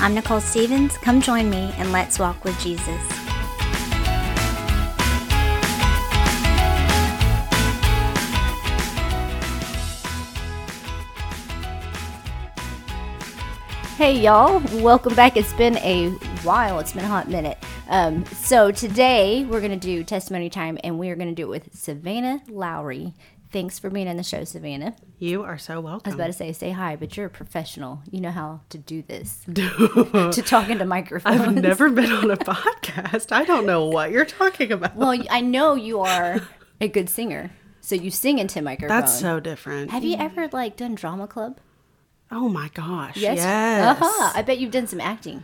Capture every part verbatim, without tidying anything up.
I'm Nicole Stevens. Come join me and let's walk with Jesus. Hey y'all, welcome back. It's been a while. It's been a hot minute. Um, so today we're going to do testimony time, and we are going to do it with Savannah Lowry. Thanks for being on the show, Savannah. You are so welcome. I was about to say, say hi, but you're a professional. You know how to do this. To talk into microphones. I've never been on a podcast. I don't know what you're talking about. Well, I know you are a good singer, so you sing into microphones. That's so different. Have you ever like done drama club? Oh my gosh, yes. yes. Uh-huh. I bet you've done some acting.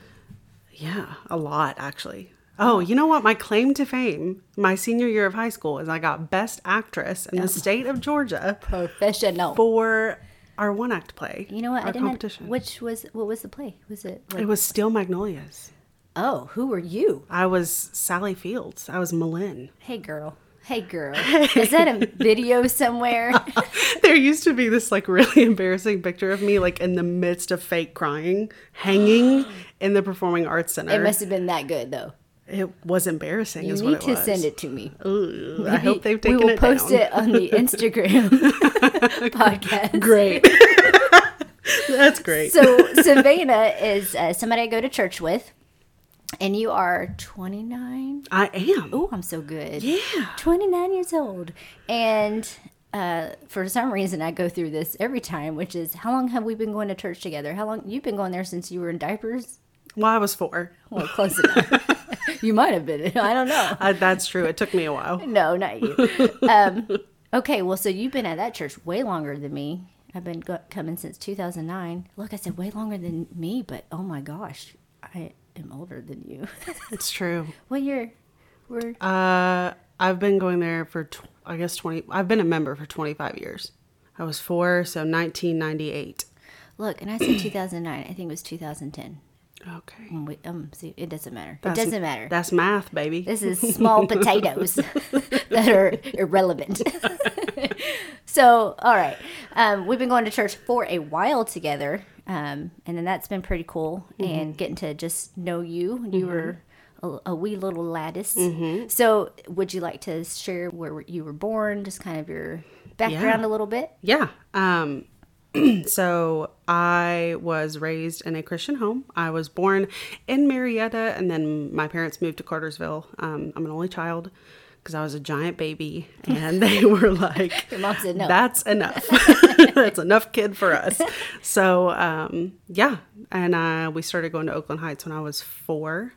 Yeah, a lot actually. Oh, you know what? My claim to fame, my senior year of high school, is I got Best Actress in the state of Georgia. Professional. For our one-act play. You know what? Our I didn't competition. Have, which was, what was the play? Was it? Like, it was Steel Magnolias. Oh, who were you? I was Sally Fields. I was Malin. Hey, girl. Hey, girl. Hey. Is that a video somewhere? Uh, there used to be this like really embarrassing picture of me like in the midst of fake crying, hanging in the Performing Arts Center. It must have been that good, though. It was embarrassing, you is what it was. You need to send it to me. Ooh, Maybe I hope they've taken it down. We will post it on the Instagram podcast. Great. That's great. So, Savannah is uh, somebody I go to church with, and you are twenty-nine? I am. Oh, I'm so good. Yeah. twenty-nine years old. And uh, for some reason, I go through this every time, which is, how long have we been going to church together? How long? You've been going there since you were in diapers? Well, I was four. Well, close enough. You might have been. I don't know. Uh, that's true. It took me a while. No, not you. Um, okay, well, so you've been at that church way longer than me. I've been go- coming since two thousand nine. Look, I said way longer than me, but oh my gosh, I am older than you. It's true. What year were? Uh, I've been going there for, tw- I guess, twenty. I've been a member for twenty-five years. I was four, so nineteen ninety-eight. Look, and I said two thousand nine. I think it was two thousand ten. Okay. We, um, see, it doesn't matter. That's, it doesn't matter. That's math, baby. This is small potatoes that are irrelevant. So, all right. Um, we've been going to church for a while together, um, and then that's been pretty cool, mm-hmm. and getting to just know you. You mm-hmm. were a, a wee little lattice. Mm-hmm. So, would you like to share where you were born, just kind of your background yeah. a little bit? Yeah. Um So I was raised in a Christian home. I was born in Marietta, and then my parents moved to Cartersville. Um, I'm an only child because I was a giant baby, and they were like, Your mom said no. That's enough. That's enough kid for us. So um, yeah, and uh, we started going to Oakland Heights when I was four,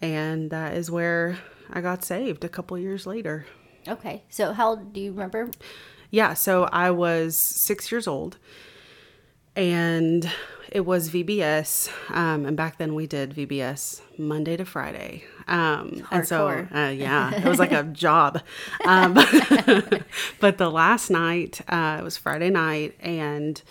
and that is where I got saved a couple years later. Okay, so how old do you remember? Yeah, so I was six years old, and it was V B S, um, and back then we did V B S Monday to Friday. Um, and so, uh, yeah, it was like a job. Um, but the last night, uh, it was Friday night, and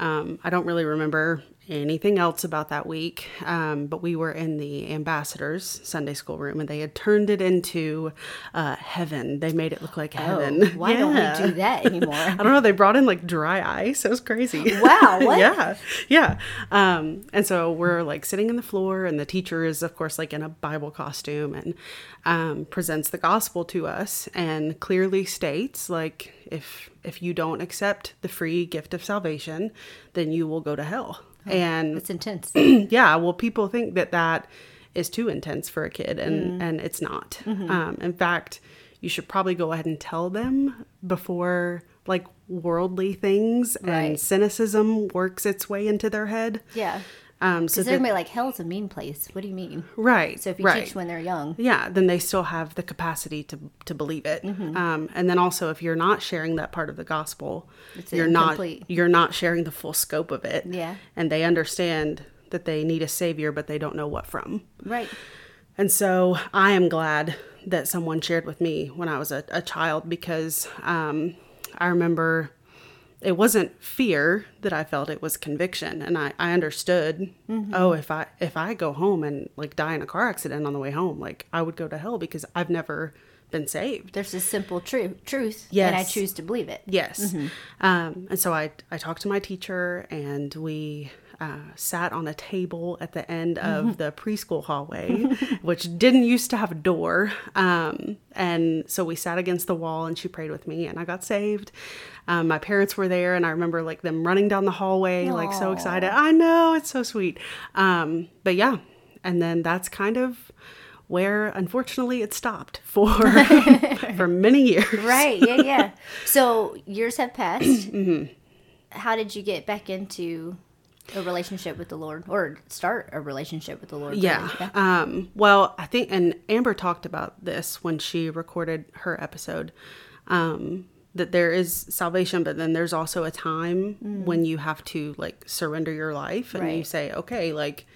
um, I don't really remember anything else about that week, um, but we were in the Ambassadors Sunday School room, and they had turned it into uh, heaven. They made it look like heaven. Oh, why yeah. don't we do that anymore? I don't know. They brought in like dry ice. It was crazy. Wow. What? yeah. Yeah. Um, and so we're like sitting on the floor, and the teacher is, of course, like in a Bible costume, and um, presents the gospel to us, and clearly states like, if if you don't accept the free gift of salvation, then you will go to hell. And it's intense. Yeah. Well, people think that that is too intense for a kid, and, mm. and it's not. Mm-hmm. Um, in fact, you should probably go ahead and tell them before like worldly things right. and cynicism works its way into their head. Yeah. Um, so they're going to be like, hell's a mean place. What do you mean? Right. So if you right. teach when they're young. Yeah. Then they still have the capacity to, to believe it. Mm-hmm. Um, and then also if you're not sharing that part of the gospel, it's you're incomplete. not, you're not sharing the full scope of it. Yeah. And they understand that they need a savior, but they don't know what from. Right. And so I am glad that someone shared with me when I was a, a child, because, um, I remember it wasn't fear that I felt, it was conviction. And I, I understood, mm-hmm. oh, if I, if I go home and like die in a car accident on the way home, like I would go to hell because I've never been saved. There's a simple tru- truth. Yes. And I choose to believe it. Yes. Mm-hmm. Um, and so I, I talked to my teacher, and we, uh, sat on a table at the end of the preschool hallway, which didn't used to have a door. Um, and so we sat against the wall and she prayed with me and I got saved. Um, my parents were there and I remember like them running down the hallway, Aww. like so excited. I know, it's so sweet. Um, but yeah. And then that's kind of where, unfortunately, it stopped for for many years. Right. Yeah. Yeah. So years have passed. Mm-hmm. How did you get back into a relationship with the Lord, or start a relationship with the Lord? Yeah. yeah. Um, well, I think, and Amber talked about this when she recorded her episode, um, that there is salvation, but then there's also a time mm. when you have to like surrender your life and right. you say, okay, like,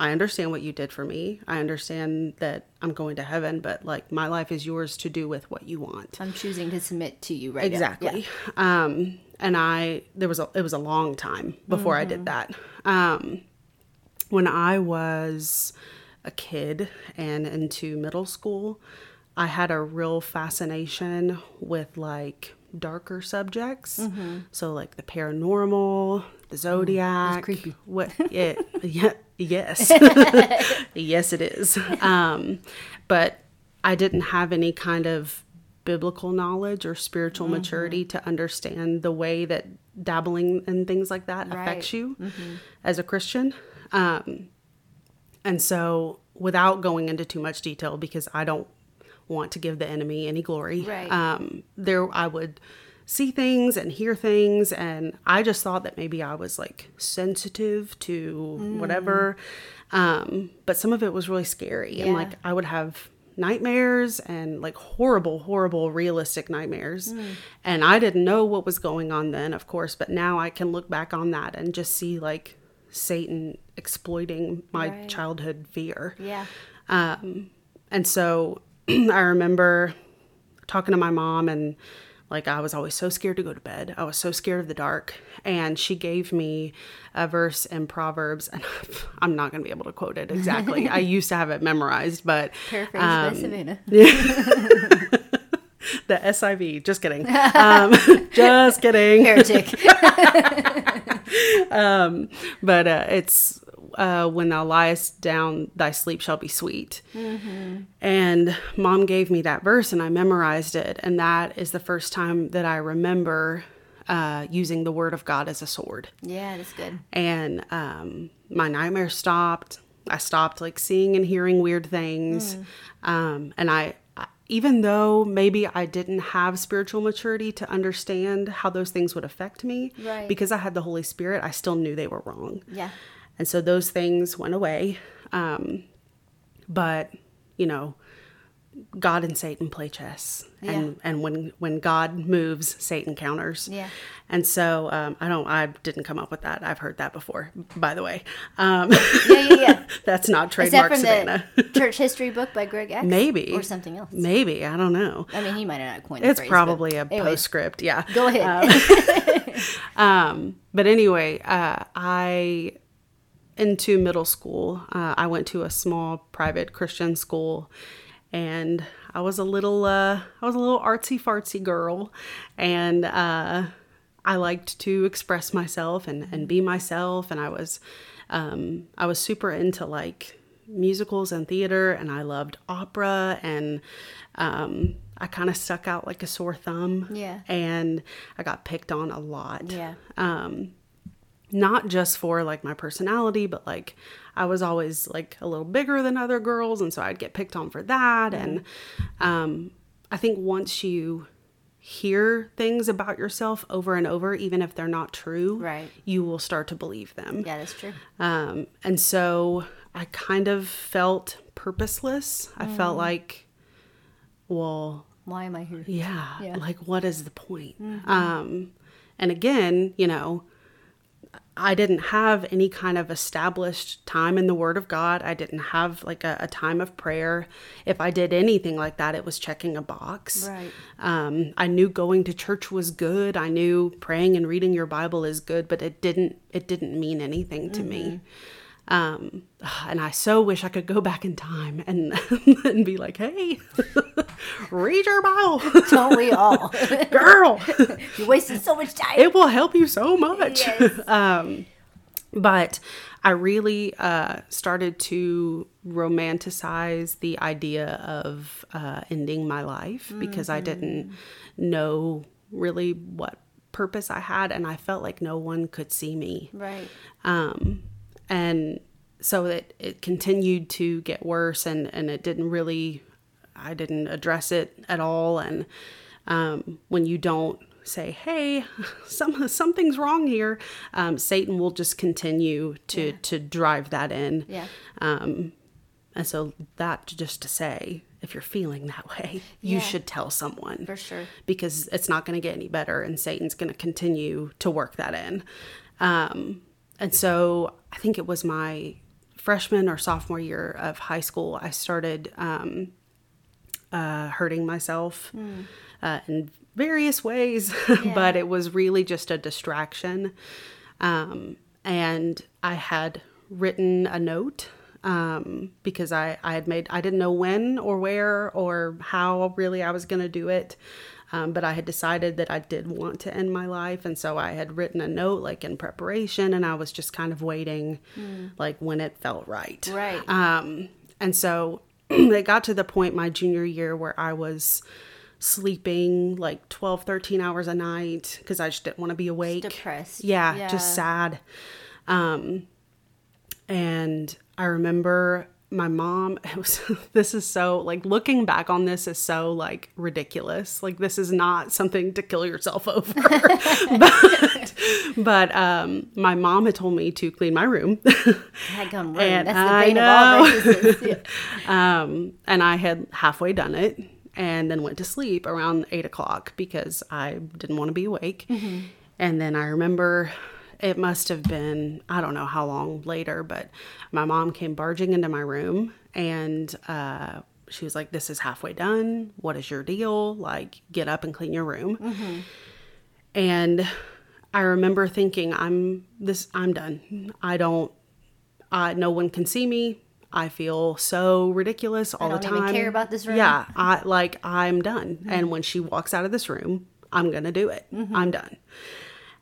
I understand what you did for me. I understand that I'm going to heaven, but like my life is yours to do with what you want. I'm choosing to submit to you right now. Exactly. Yeah. Um, and I, there was a, it was a long time before mm-hmm. I did that. Um, when I was a kid and into middle school, I had a real fascination with like darker subjects. Mm-hmm. So like the paranormal, the zodiac, it's creepy. What it, yeah. Yes. Yes, it is. Um, but I didn't have any kind of biblical knowledge or spiritual mm-hmm. maturity to understand the way that dabbling in things like that right. affects you mm-hmm. as a Christian. Um, and so without going into too much detail, because I don't want to give the enemy any glory, right. um, there I would see things and hear things. And I just thought that maybe I was like sensitive to mm. whatever. Um, but some of it was really scary. Yeah. And like, I would have nightmares and like horrible, horrible, realistic nightmares. Mm. And I didn't know what was going on then, of course, but now I can look back on that and just see like Satan exploiting my right. childhood fear. Yeah. Um, and so I remember talking to my mom and like, I was always so scared to go to bed. I was so scared of the dark. And she gave me a verse in Proverbs. And I'm not going to be able to quote it exactly. I used to have it memorized, but... Paraphrase um, by Savannah. The S I V. Just kidding. Um, just kidding. Heretic. um, but uh, it's... Uh, when thou liest down, thy sleep shall be sweet. Mm-hmm. And mom gave me that verse and I memorized it. And that is the first time that I remember uh, using the word of God as a sword. Yeah, that's good. And um, my nightmare stopped. I stopped like seeing and hearing weird things. Mm. Um, and I, even though maybe I didn't have spiritual maturity to understand how those things would affect me, right. because I had the Holy Spirit, I still knew they were wrong. Yeah. And so those things went away. Um, but, you know, God and Satan play chess. Yeah. And, and when, when God moves, Satan counters. Yeah. And so um, I don't, I didn't come up with that. I've heard that before, by the way. Um, yeah, yeah, yeah. That's not trademark Savannah. Is that from the church history book by Greg X? Maybe. Or something else. Maybe. I don't know. I mean, he might have not coined the phrase. It's probably a anyway. postscript. Yeah. Go ahead. Um, um, but anyway, uh, I... into middle school, uh, I went to a small private Christian school, and I was a little, uh, I was a little artsy fartsy girl, and uh, I liked to express myself and, and be myself, and I was, um, I was super into like musicals and theater, and I loved opera, and um, I kind of stuck out like a sore thumb, yeah, and I got picked on a lot, yeah, um. Not just for like my personality, but like I was always like a little bigger than other girls. And so I'd get picked on for that. And um, I think once you hear things about yourself over and over, even if they're not true, right. you will start to believe them. Yeah, that's true. Um, and so I kind of felt purposeless. Mm. I felt like, well, why am I here? Yeah. yeah. Like, what is the point? Mm-hmm. Um, and again, you know, I didn't have any kind of established time in the Word of God. I didn't have like a, a time of prayer. If I did anything like that, it was checking a box. Right. Um, I knew going to church was good. I knew praying and reading your Bible is good, but it didn't, it didn't mean anything to mm-hmm. me. Um, and I so wish I could go back in time and, and be like, hey, read your Bible. Don't we all? Girl. You're wasting so much time. It will help you so much. Yes. Um, But I really uh, started to romanticize the idea of uh, ending my life mm-hmm. because I didn't know really what purpose I had, and I felt like no one could see me. Right. Um, and so it, it continued to get worse, and, and it didn't really, I didn't address it at all. And um, when you don't say, hey, some, something's wrong here, um, Satan will just continue to, yeah. to drive that in. Yeah. Um, and so that just to say, if you're feeling that way, you yeah. should tell someone. For sure. Because it's not going to get any better, and Satan's going to continue to work that in. Um, and so I think it was my freshman or sophomore year of high school, I started um, uh, hurting myself mm. uh, and various ways, yeah. but it was really just a distraction. Um, and I had written a note um, because I, I had made, I didn't know when or where or how really I was going to do it. Um, but I had decided that I did want to end my life. And so I had written a note like in preparation, and I was just kind of waiting mm. like when it felt right. Right. Um, and so it got to the point my junior year where I was sleeping like twelve, thirteen hours a night because I just didn't want to be awake. Just depressed. Yeah, yeah, just sad. Um, and I remember my mom, it was, this is so like looking back on this is so like ridiculous. Like this is not something to kill yourself over. but but um, my mom had told me to clean my room. I gone room. And that's the bane of all races. Yeah. um, and I had halfway done it. And then went to sleep around eight o'clock because I didn't want to be awake. Mm-hmm. And then I remember it must have been, I don't know how long later, but my mom came barging into my room, and uh, she was like, this is halfway done. What is your deal? Like, get up and clean your room. Mm-hmm. And I remember thinking, I'm this, I'm done. I don't, I, no one can see me. I feel so ridiculous all the time. I don't even care about this room. Yeah, I like I'm done. Mm-hmm. And when she walks out of this room, I'm going to do it. Mm-hmm. I'm done.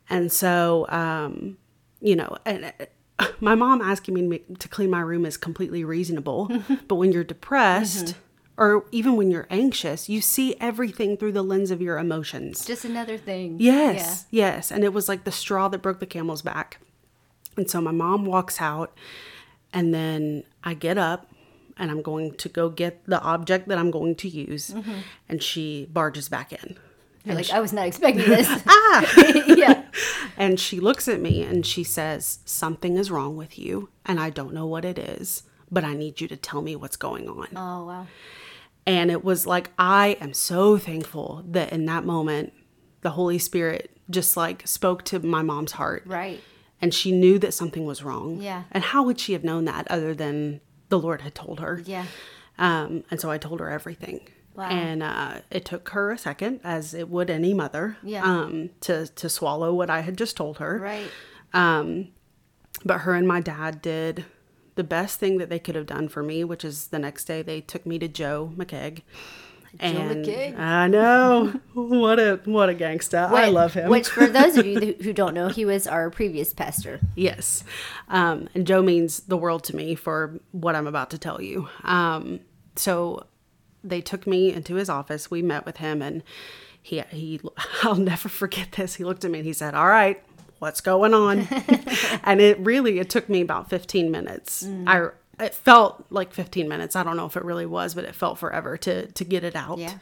And so, um, you know, and uh, my mom asking me to clean my room is completely reasonable. Mm-hmm. But when you're depressed mm-hmm. or even when you're anxious, you see everything through the lens of your emotions. Just another thing. Yes, yeah. yes. And it was like the straw that broke the camel's back. And so my mom walks out. And then I get up and I'm going to go get the object that I'm going to use. Mm-hmm. And she barges back in. You're and like, she, I was not expecting this. ah! yeah. And she looks at me and she says, something is wrong with you. And I don't know what it is, but I need you to tell me what's going on. Oh, wow. And it was like, I am so thankful that in that moment, the Holy Spirit just like spoke to my mom's heart. Right. And she knew that something was wrong. Yeah. And how would she have known that other than the Lord had told her? Yeah. Um, and so I told her everything. Wow. And uh, it took her a second, as it would any mother, yeah. um, to, to swallow what I had just told her. Right. Um, but her and my dad did the best thing that they could have done for me, which is the next day they took me to Joe McKegg. Joe and McKegg. I know. What a what a gangsta. When, I love him. Which, for those of you who don't know, he was our previous pastor. Yes. Um, and Joe means the world to me for what I'm about to tell you. Um, so they took me into his office. We met with him, and he he I'll never forget this. He looked at me and he said, all right, what's going on? And it really, it took me about fifteen minutes. Mm. I It felt like fifteen minutes. I don't know if it really was, but it felt forever to to get it out. Yeah.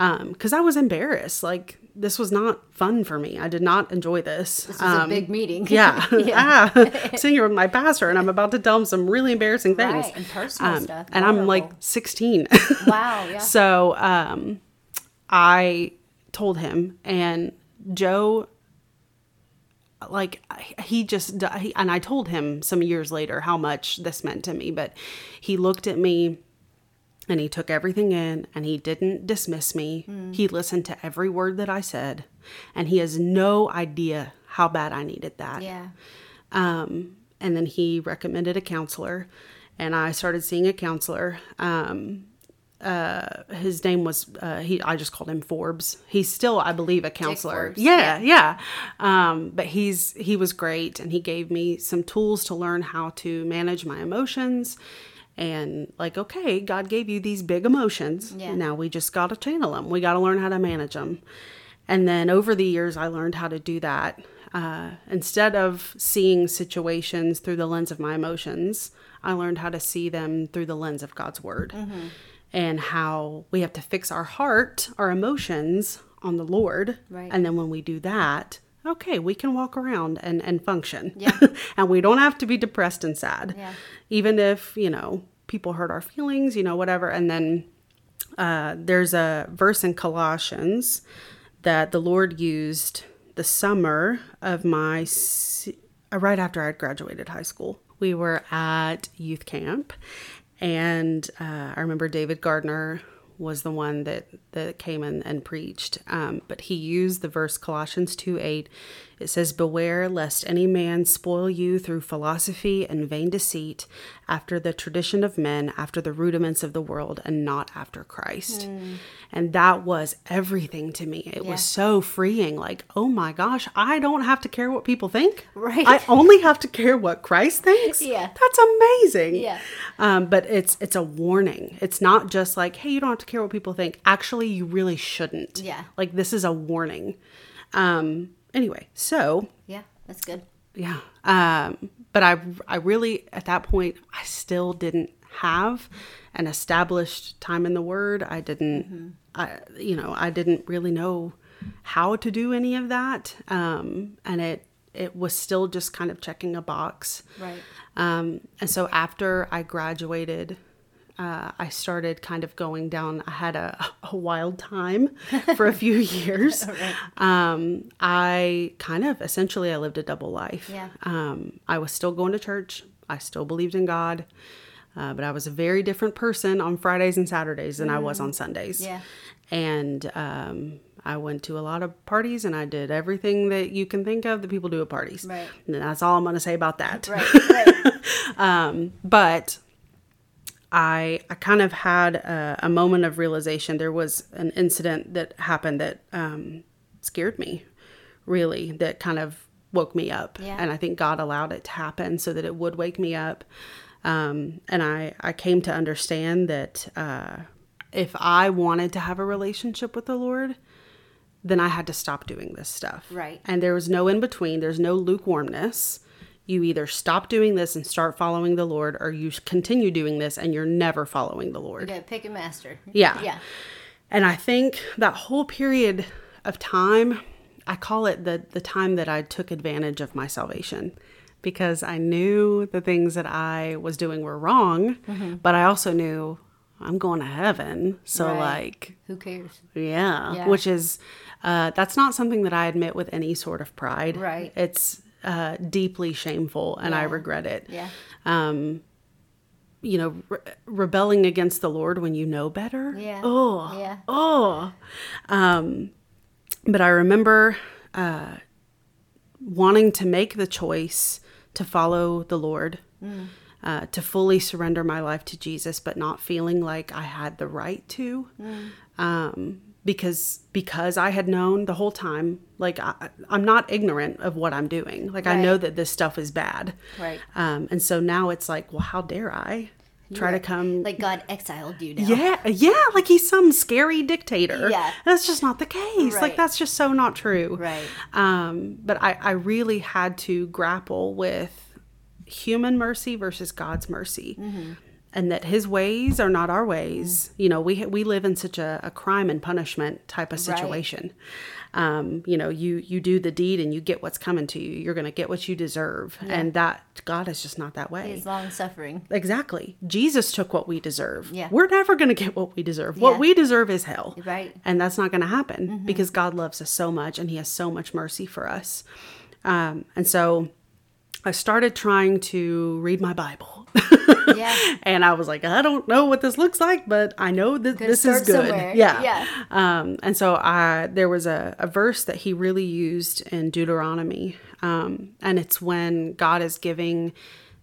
Um, because I was embarrassed. Like, this was not fun for me. I did not enjoy this. This was um, a big meeting. Yeah. yeah. ah, sitting here with my pastor, and I'm about to tell him some really embarrassing things. Right. And personal um, stuff. And Wonderful. I'm like sixteen. Wow. Yeah. So um, I told him, and Joe... Like he just, he, and I told him some years later how much this meant to me, but he looked at me and he took everything in, and he didn't dismiss me. Mm. He listened to every word that I said, and he has no idea how bad I needed that. Yeah. Um, and then he recommended a counselor, and I started seeing a counselor. Um, uh, his name was, uh, he, I just called him Forbes. He's still, I believe, a counselor. Yeah, yeah. yeah. Um, but he's, he was great. And he gave me some tools to learn how to manage my emotions and like, okay, God gave you these big emotions. Yeah. Now we just got to channel them. We got to learn how to manage them. And then over the years, I learned how to do that. Uh, instead of seeing situations through the lens of my emotions, I learned how to see them through the lens of God's word, mm-hmm. and how we have to fix our heart, our emotions on the Lord. Right. And then when we do that, okay, we can walk around and, and function. Yeah. And we don't have to be depressed and sad, yeah. even if, you know, people hurt our feelings, you know, whatever. And then uh, there's a verse in Colossians that the Lord used the summer of my, right after I had graduated high school. We were at youth camp, and uh, I remember David Gardner was the one that, that came in and preached. Um, but he used the verse Colossians two eight. It says, "Beware lest any man spoil you through philosophy and vain deceit, after the tradition of men, after the rudiments of the world, and not after Christ." Mm. And that was everything to me. It yeah. was so freeing. Like, oh my gosh, I don't have to care what people think. Right. I only have to care what Christ thinks. Yeah. That's amazing. Yeah. Um, but it's it's a warning. It's not just like, hey, you don't have to care what people think. Actually, you really shouldn't. Yeah. Like, this is a warning. Um, anyway, so. Yeah, that's good. Yeah. Um, but I, I really, at that point, I still didn't have an established time in the Word. I didn't, mm-hmm. I, you know, I didn't really know how to do any of that. Um, and it, it was still just kind of checking a box. Right. Um, and so after I graduated, Uh, I started kind of going down. I had a, a wild time for a few years. Right. um, I kind of, essentially, I lived a double life. Yeah. Um, I was still going to church. I still believed in God. Uh, but I was a very different person on Fridays and Saturdays than mm. I was on Sundays. Yeah. And um, I went to a lot of parties, and I did everything that you can think of that people do at parties. Right. And that's all I'm going to say about that. Right, right. um, but... I, I kind of had a, a moment of realization. There was an incident that happened that um, scared me, really, that kind of woke me up. Yeah. And I think God allowed it to happen so that it would wake me up. Um, and I, I came to understand that uh, if I wanted to have a relationship with the Lord, then I had to stop doing this stuff. Right. And there was no in between. There's no lukewarmness. You either stop doing this and start following the Lord, or you continue doing this and you're never following the Lord. You gotta pick a master. Yeah. Yeah. And I think that whole period of time, I call it the, the time that I took advantage of my salvation, because I knew the things that I was doing were wrong, mm-hmm. but I also knew I'm going to heaven. So right. like, who cares? Yeah. yeah. Which is, uh, that's not something that I admit with any sort of pride. Right. It's, Uh, deeply shameful, and yeah. I regret it. Yeah. Um, you know, re- rebelling against the Lord when you know better. Yeah. Oh. Yeah. Oh. Um, but I remember uh, wanting to make the choice to follow the Lord, mm. uh, to fully surrender my life to Jesus, but not feeling like I had the right to. Mm. Um, Because because I had known the whole time, like, I, I'm not ignorant of what I'm doing. Like, right. I know that this stuff is bad. Right. Um, and so now it's like, well, how dare I try You're, to come. Like, God exiled you now. Yeah. Yeah. Like, he's some scary dictator. Yeah. That's just not the case. Right. Like, that's just so not true. Right. Um, but I, I really had to grapple with human mercy versus God's mercy. Mm-hmm. And that his ways are not our ways. You know, we we live in such a, a crime and punishment type of situation. Right. Um, you know, you you do the deed and you get what's coming to you. You're going to get what you deserve. Yeah. And that, God is just not that way. He's long suffering. Exactly. Jesus took what we deserve. Yeah. We're never going to get what we deserve. Yeah. What we deserve is hell. Right. And that's not going to happen mm-hmm. because God loves us so much and he has so much mercy for us. Um, and so I started trying to read my Bible. Yeah. And I was like, I don't know what this looks like, but I know that this is good. Yeah. yeah. Um, and so I, there was a, a verse that he really used in Deuteronomy. Um, and it's when God is giving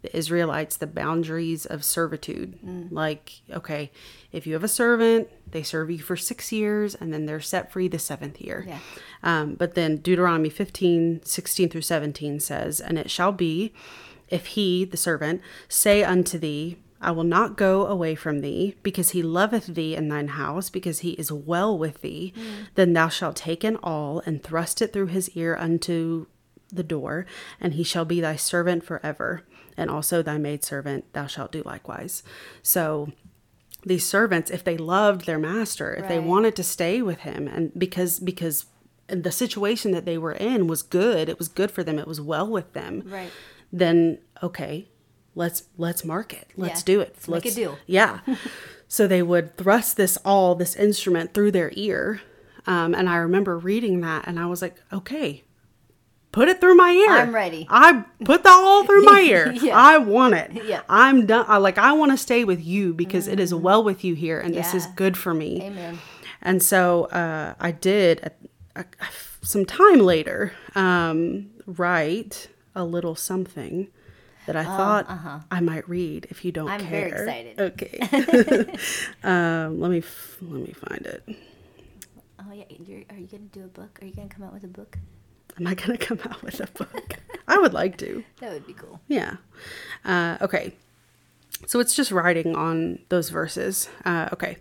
the Israelites the boundaries of servitude. Mm. Like, okay, if you have a servant, they serve you for six years, and then they're set free the seventh year. Yeah. Um, but then Deuteronomy fifteen, sixteen through seventeen says, "And it shall be, if he, the servant, say unto thee, I will not go away from thee, because he loveth thee in thine house, because he is well with thee, mm. then thou shalt take an awl and thrust it through his ear unto the door, and he shall be thy servant forever, and also thy maidservant, thou shalt do likewise." So these servants, if they loved their master, if right. they wanted to stay with him, and because because the situation that they were in was good, it was good for them, it was well with them, right? Then okay, let's let's mark it, let's yeah. do it, let's, let's make a deal, yeah. So they would thrust this awl, this instrument, through their ear, um, and I remember reading that, and I was like, okay. Put it through my ear. I'm ready. I put the all through my ear. Yeah. I want it. Yeah. I'm done. I, like, I want to stay with you because mm-hmm. it is well with you here, and yeah. this is good for me. Amen. And so uh, I did a, a, some time later um, write a little something that I um, thought uh-huh. I might read if you don't I'm care. I'm very excited. Okay. um, let me let me find it. Oh yeah, You're, are you gonna do a book? Are you gonna come out with a book? Am I going to come out with a book? I would like to. That would be cool. Yeah. Uh, okay. So it's just writing on those verses. Uh, okay.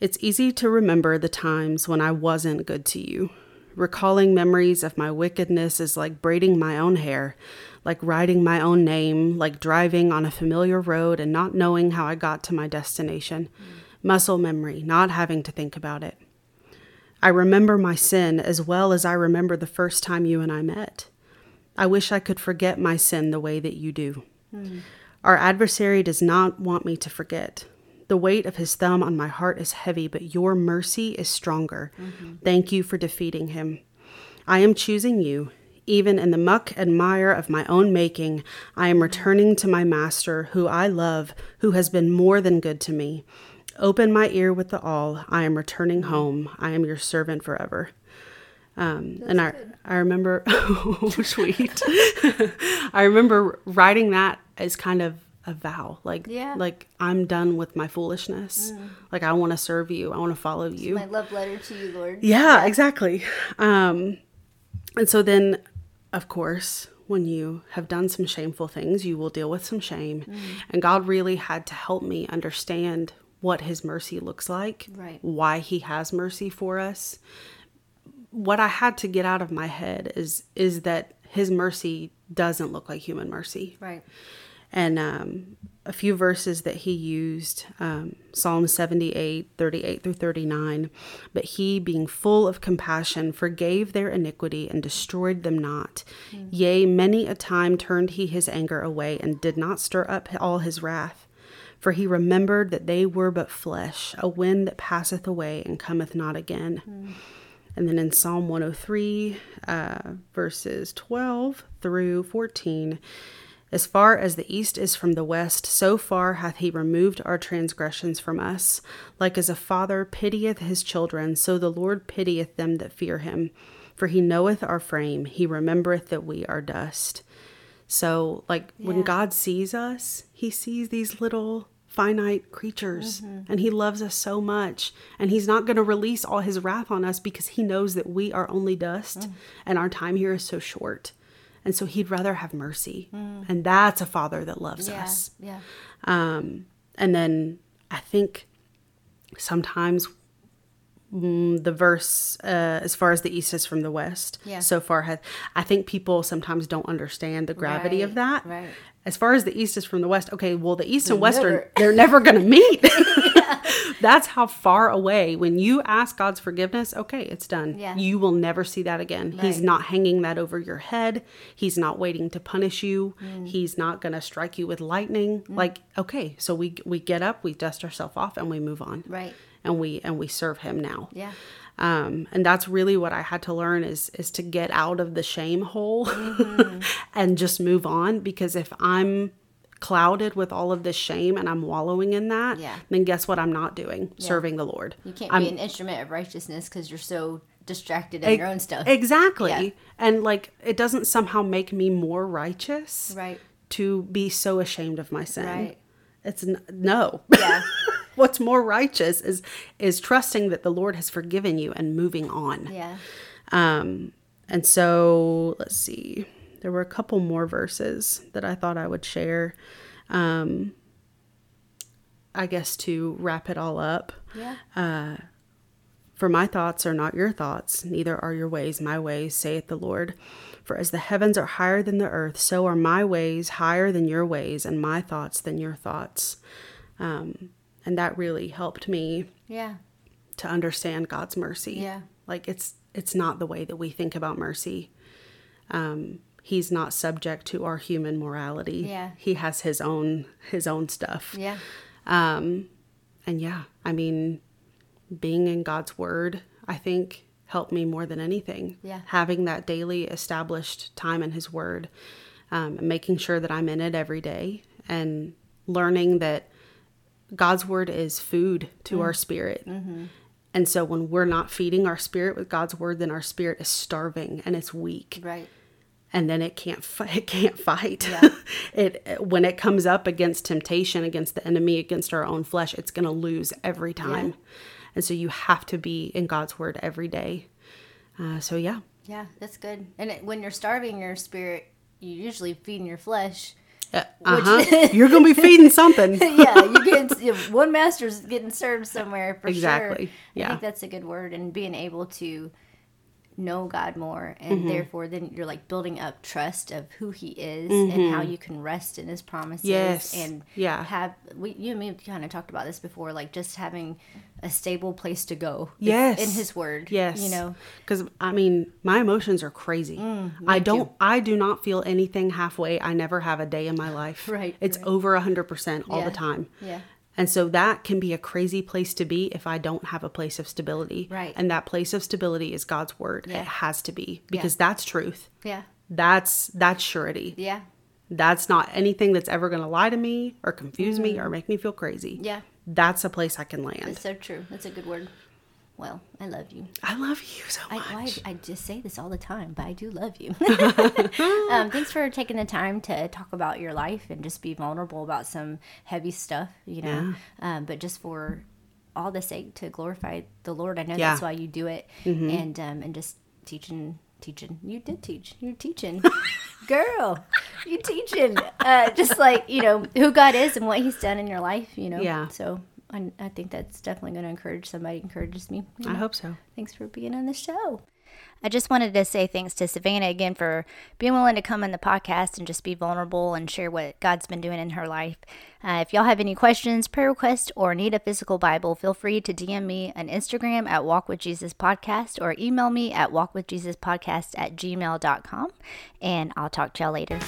It's easy to remember the times when I wasn't good to you. Recalling memories of my wickedness is like braiding my own hair, like writing my own name, like driving on a familiar road and not knowing how I got to my destination. Mm. Muscle memory, not having to think about it. I remember my sin as well as I remember the first time you and I met. I wish I could forget my sin the way that you do. Mm. Our adversary does not want me to forget. The weight of his thumb on my heart is heavy, but your mercy is stronger. Mm-hmm. Thank you for defeating him. I am choosing you. Even in the muck and mire of my own making, I am returning to my master, who I love, who has been more than good to me. Open my ear with the awl. I am returning home. I am your servant forever. Um, and I, good. I remember, oh, sweet. I remember writing that as kind of a vow. Like, yeah. like I'm done with my foolishness. Mm. Like, I want to serve you. I want to follow you. It's my love letter to you, Lord. Yeah, yeah. exactly. Um, and so then, of course, when you have done some shameful things, you will deal with some shame. Mm. And God really had to help me understand what his mercy looks like, right. why he has mercy for us. What I had to get out of my head is is that his mercy doesn't look like human mercy. Right. And um, a few verses that he used, um, Psalm seventy-eight, thirty-eight through thirty-nine, "But he, being full of compassion, forgave their iniquity and destroyed them not. Mm. Yea, many a time turned he his anger away and did not stir up all his wrath. For he remembered that they were but flesh, a wind that passeth away and cometh not again." Mm. And then in Psalm one oh three, uh, verses twelve through fourteen, "As far as the east is from the west, so far hath he removed our transgressions from us. Like as a father pitieth his children, so the Lord pitieth them that fear him. For he knoweth our frame, he remembereth that we are dust." So, like, yeah. when God sees us, he sees these little finite creatures, mm-hmm. and he loves us so much, and he's not going to release all his wrath on us because he knows that we are only dust, mm. and our time here is so short, and so he'd rather have mercy, mm. and that's a father that loves yeah. us. Yeah. Um, and then I think sometimes Mm, the verse, uh, "as far as the east is from the west," yeah. so far hath. I think people sometimes don't understand the gravity right, of that. Right. As far as the east is from the west, okay, well, the east They're and west, never. Are, they're never going to meet. yeah. That's how far away. When you ask God's forgiveness, okay, it's done. Yeah. You will never see that again. Right. He's not hanging that over your head. He's not waiting to punish you. Mm. He's not going to strike you with lightning. Mm. Like, okay, so we we get up, we dust ourselves off, and we move on. Right. And we and we serve him now. Yeah. Um, and that's really what I had to learn is is to get out of the shame hole mm-hmm. and just move on. Because if I'm clouded with all of this shame and I'm wallowing in that, yeah. then guess what I'm not doing? Yeah. Serving the Lord. You can't I'm, be an instrument of righteousness because you're so distracted in it, your own stuff. Exactly. Yeah. And like, it doesn't somehow make me more righteous. Right. to be so ashamed of my sin. Right. It's n- no. Yeah. What's more righteous is is trusting that the Lord has forgiven you and moving on. Yeah. Um, and so let's see. There were a couple more verses that I thought I would share. Um, I guess to wrap it all up. Yeah. Uh, for my thoughts are not your thoughts, neither are your ways my ways, saith the Lord. For as the heavens are higher than the earth, so are my ways higher than your ways, and my thoughts than your thoughts. Um, and that really helped me yeah. to understand God's mercy. Yeah. Like it's, it's not the way that we think about mercy. Um, he's not subject to our human morality. Yeah. He has his own, his own stuff. Yeah. Um, and yeah, I mean, being in God's word, I think helped me more than anything. Yeah. Having that daily established time in his word, um, and making sure that I'm in it every day and learning that God's word is food to mm. our spirit. Mm-hmm. And so when we're not feeding our spirit with God's word, then our spirit is starving and it's weak. Right. And then it can't fight. It can't fight. Yeah. it when it comes up against temptation, against the enemy, against our own flesh, it's going to lose every time. Yeah. And so you have to be in God's word every day. Uh, so yeah. Yeah, that's good. And it, when you're starving your spirit, you're usually feeding your flesh. Uh huh. You're gonna be feeding something. yeah, you get one master's getting served somewhere for exactly. sure. Yeah, I think that's a good word, and being able to know God more, and mm-hmm. therefore then you're like building up trust of who He is mm-hmm. and how you can rest in His promises. Yes, and yeah, have we you and me kind of talked about this before, like just having a stable place to go. Yes, in His Word. Yes, you know, because I mean, my emotions are crazy. Mm, I don't, too. I do not feel anything halfway. I never have a day in my life. Right, it's right. over a hundred percent all yeah. the time. Yeah. And so that can be a crazy place to be if I don't have a place of stability. Right. And that place of stability is God's word. Yeah. It has to be because yeah. that's truth. Yeah. That's that's surety. Yeah. That's not anything that's ever going to lie to me or confuse mm-hmm. me or make me feel crazy. Yeah. That's a place I can land. That's so true. That's a good word. Well, I love you. I love you so much. I, I, I just say this all the time, but I do love you. um, thanks for taking the time to talk about your life and just be vulnerable about some heavy stuff, you know, yeah. um, but just for all the sake to glorify the Lord. I know yeah. that's why you do it. Mm-hmm. And um, and just teaching, teaching. You did teach. You're teaching. Girl, you're teaching. Uh, just like, you know, who God is and what he's done in your life, you know. Yeah. So. I, I think that's definitely going to encourage somebody. Encourages me. You know? I hope so. Thanks for being on the show. I just wanted to say thanks to Savannah again for being willing to come on the podcast and just be vulnerable and share what God's been doing in her life. Uh, if y'all have any questions, prayer requests, or need a physical Bible, feel free to D M me on Instagram at Walk With Jesus Podcast or email me at walkwithjesuspodcast at gmail dot com. And I'll talk to y'all later.